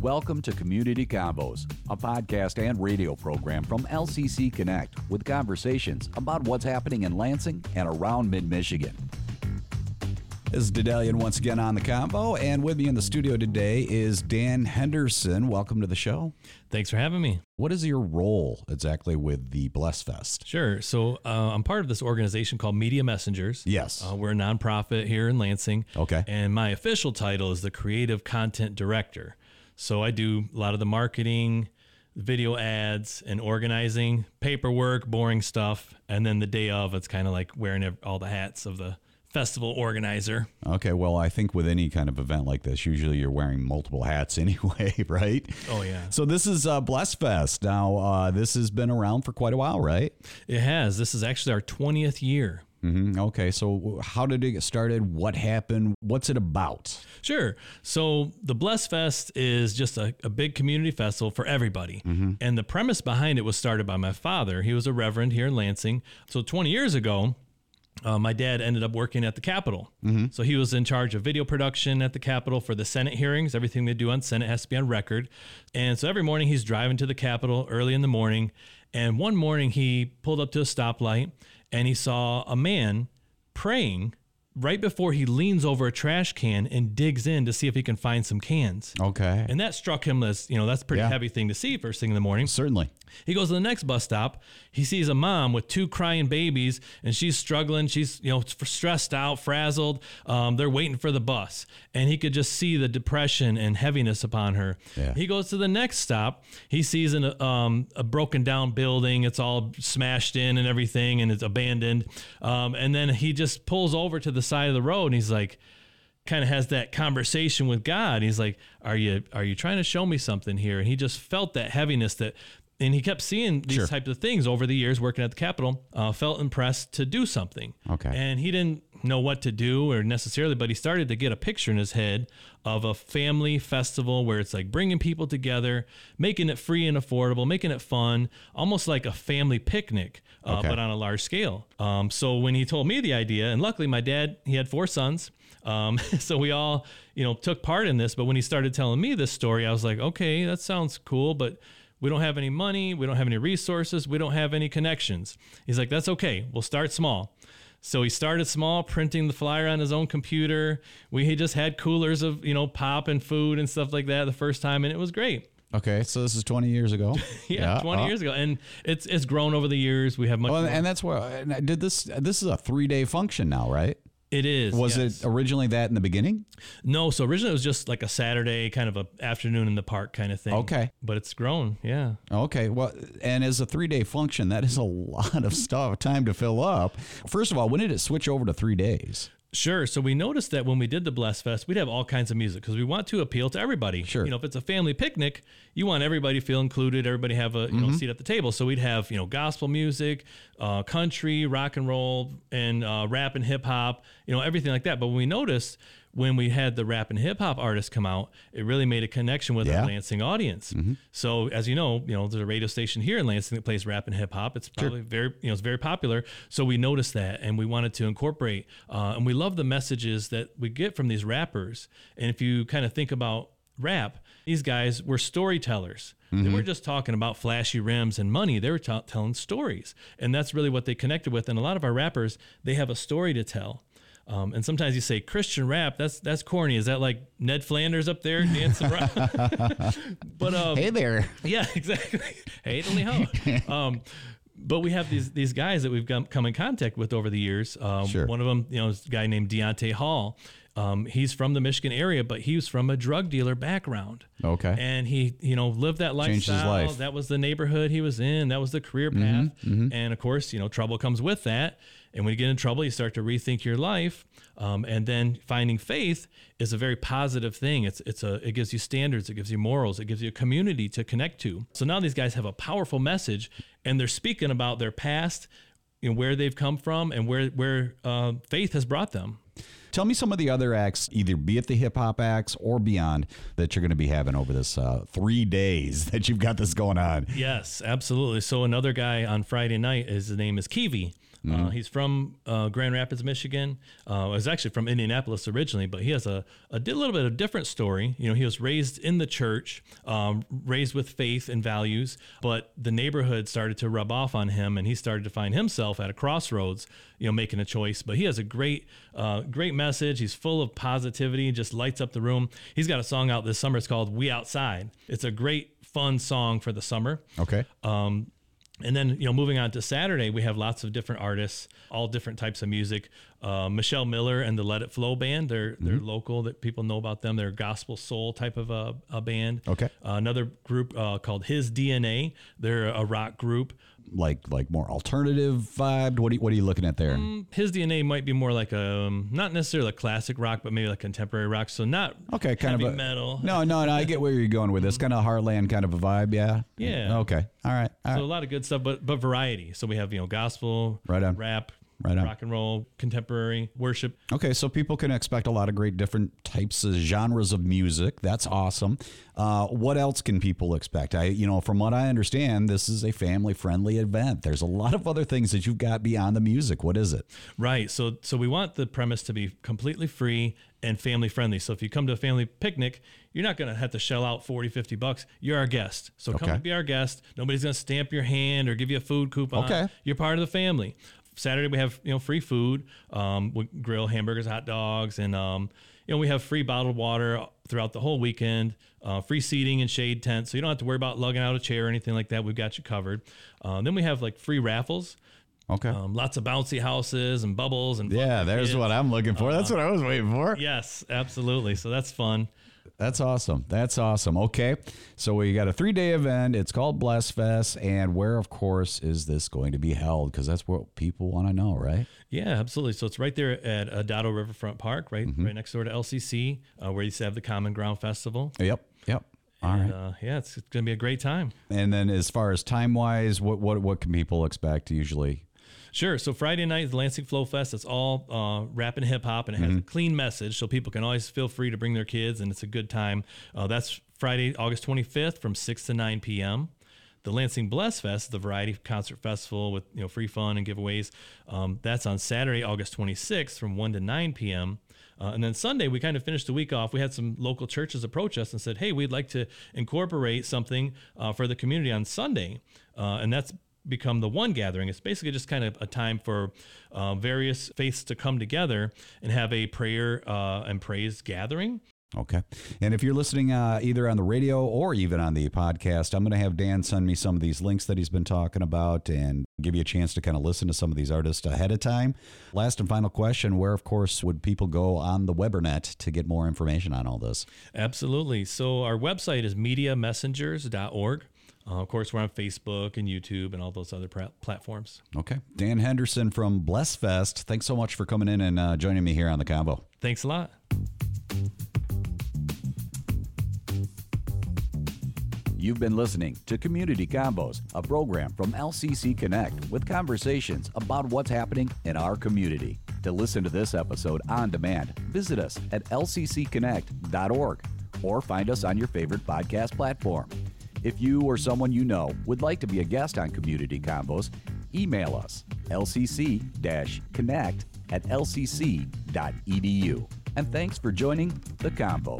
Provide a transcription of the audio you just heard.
Welcome to Community Combos, a podcast and radio program from LCC Connect with conversations about what's happening in Lansing and around mid-Michigan. This is Dedalian once again on the combo, and with me in the studio today is Dan Henderson. Welcome to the show. Thanks for having me. What is your role exactly with the Bless Fest? Sure. So I'm part of this organization called Media Messengers. Yes. We're a nonprofit here in Lansing. Okay. And my official title is the Creative Content Director. So I do a lot of the marketing, video ads, and organizing, paperwork, boring stuff. And then the day of, it's kind of like wearing all the hats of the festival organizer. Okay. Well, I think with any kind of event like this, usually you're wearing multiple hats anyway, right? Oh, yeah. So this is Bless Fest. Now, this has been around for quite a while, right? It has. This is actually our 20th year. Mm-hmm. Okay, so how did it get started? What happened? What's it about? Sure. So the Bless Fest is just a big community festival for everybody. Mm-hmm. And the premise behind it was started by my father. He was a reverend here in Lansing. So 20 years ago, my dad ended up working at the Capitol. Mm-hmm. So he was in charge of video production at the Capitol for the Senate hearings. Everything they do on Senate has to be on record. And so every morning he's driving to the Capitol early in the morning. And one morning he pulled up to a stoplight and he saw a man praying right before he leans over a trash can and digs in to see if he can find some cans. Okay. And that struck him as, that's a pretty heavy thing to see first thing in the morning. Certainly. He goes to the next bus stop. He sees a mom with two crying babies and she's struggling. She's, stressed out, frazzled. They're waiting for the bus and he could just see the depression and heaviness upon her. Yeah. He goes to the next stop. He sees a broken down building. It's all smashed in and everything and it's abandoned. And then he just pulls over to the side of the road and he's like, kind of has that conversation with God. He's like, are you trying to show me something here? And he just felt that heaviness and he kept seeing these types of things over the years working at the Capitol, felt impressed to do something. Okay. And he didn't know what to do or necessarily, but he started to get a picture in his head of a family festival where it's like bringing people together, making it free and affordable, making it fun, almost like a family picnic, but on a large scale. So when he told me the idea, and luckily my dad, he had 4 sons. So we all, took part in this, but when he started telling me this story, I was like, okay, that sounds cool, but we don't have any money. We don't have any resources. We don't have any connections. He's like, that's okay. We'll start small. So he started small, printing the flyer on his own computer. He just had coolers of, pop and food and stuff like that the first time. And it was great. Okay, so this is 20 years ago. yeah, 20 years ago. And it's grown over the years. We have much more. And that's where I did this is a 3-day function now, right? It is. Was it originally that in the beginning? No. So originally it was just like a Saturday, kind of a afternoon in the park kind of thing. Okay. But it's grown. Yeah. Okay. Well, and as a 3-day function, that is a lot of stuff, time to fill up. First of all, when did it switch over to 3 days? Sure. So we noticed that when we did the Bless Fest, we'd have all kinds of music because we want to appeal to everybody. Sure. If it's a family picnic, you want everybody to feel included. Everybody have a seat at the table. So we'd have gospel music, country, rock and roll, and rap and hip hop. Everything like that. But when we noticed when we had the rap and hip hop artists come out, it really made a connection with our Lansing audience. Mm-hmm. So as there's a radio station here in Lansing that plays rap and hip hop. It's probably it's very popular. So we noticed that and we wanted to incorporate, and we love the messages that we get from these rappers. And if you kind of think about rap, these guys were storytellers. Mm-hmm. They weren't just talking about flashy rims and money. They were telling stories. And that's really what they connected with. And a lot of our rappers, they have a story to tell. And sometimes you say Christian rap, that's corny. Is that like Ned Flanders up there dancing around? But hey there. Yeah, exactly. Hey, Diddley Ho. But we have these guys that we've come in contact with over the years. One of them, is a guy named Deontay Hall. He's from the Michigan area, but he was from a drug dealer background. Okay. And he, lived that lifestyle. Changed his life. That was the neighborhood he was in. That was the career path. Mm-hmm. And of course, trouble comes with that. And when you get in trouble, you start to rethink your life. And then finding faith is a very positive thing. It gives you standards. It gives you morals. It gives you a community to connect to. So now these guys have a powerful message and they're speaking about their past, where they've come from and where faith has brought them. Tell me some of the other acts, either be it the hip hop acts or beyond, that you're going to be having over this 3 days that you've got this going on. Yes, absolutely. So another guy on Friday night, his name is Kevi. Mm-hmm. He's from Grand Rapids, Michigan. He's actually from Indianapolis originally, but he has a little bit of different story. You know, he was raised in the church, raised with faith and values, but the neighborhood started to rub off on him, and he started to find himself at a crossroads, you know, making a choice. But he has a great message. He's full of positivity, just lights up the room. He's got a song out this summer. It's called We Outside. It's a great, fun song for the summer. Okay. And then, you know, moving on to Saturday, we have lots of different artists, all different types of music. Michelle Miller and the Let It Flow band, they're mm-hmm. local, that people know about them. They're a gospel soul type of a band. Okay. Another group called His DNA. They're a rock group. Like more alternative vibe? What are you looking at there? His DNA might be more like not necessarily a classic rock, but maybe like contemporary rock. So not okay, kind of metal. No, I get where you're going with this. Kind of heartland kind of a vibe, yeah? Yeah. Okay. All right. So a lot of good stuff, but variety. So we have, you know, gospel, right on. Rap, right on. Rock and roll, contemporary, worship. Okay, so people can expect a lot of great different types of genres of music. That's awesome. What else can people expect? From what I understand, this is a family-friendly event. There's a lot of other things that you've got beyond the music. What is it? Right, so we want the premise to be completely free and family-friendly. So if you come to a family picnic, you're not going to have to shell out $40, $50. You're our guest. So come and be our guest. Nobody's going to stamp your hand or give you a food coupon. Okay. You're part of the family. Saturday we have, you know, free food, we grill hamburgers, hot dogs, and we have free bottled water throughout the whole weekend, free seating and shade tents, so you don't have to worry about lugging out a chair or anything like that. We've got you covered. Then we have like free raffles. Okay. Lots of bouncy houses and bubbles and there's kids. What I'm looking for. That's what I was waiting for. Yes, absolutely. So that's fun. That's awesome. Okay. So we got a 3-day event. It's called Bless Fest. And where, of course, is this going to be held? Because that's what people want to know, right? Yeah, absolutely. So it's right there at Adado Riverfront Park, right, mm-hmm. right next door to LCC, where you used to have the Common Ground Festival. Yep. All right. It's going to be a great time. And then as far as time-wise, what can people expect usually? Sure. So Friday night is the Lansing Flo-Fest. It's all rap and hip-hop, and it has mm-hmm. a clean message, so people can always feel free to bring their kids, and it's a good time. That's Friday, August 25th from 6 to 9 p.m. The Lansing Bless Fest, the variety concert festival with, you know, free fun and giveaways, that's on Saturday, August 26th from 1 to 9 p.m. And then Sunday, we kind of finished the week off. We had some local churches approach us and said, hey, we'd like to incorporate something for the community on Sunday, and that's become the One Gathering. It's basically just kind of a time for various faiths to come together and have a prayer and praise gathering. Okay. And if you're listening either on the radio or even on the podcast, I'm going to have Dan send me some of these links that he's been talking about and give you a chance to kind of listen to some of these artists ahead of time. Last and final question, where, of course, would people go on the Webernet to get more information on all this? Absolutely. So our website is mediamessengers.org. Of course, we're on Facebook and YouTube and all those other platforms. Okay. Dan Henderson from Bless Fest, thanks so much for coming in and joining me here on The Combo. Thanks a lot. You've been listening to Community Combos, a program from LCC Connect with conversations about what's happening in our community. To listen to this episode on demand, visit us at lccconnect.org or find us on your favorite podcast platform. If you or someone you know would like to be a guest on Community Combos, email us lcc-connect@lcc.edu. And thanks for joining The Combo.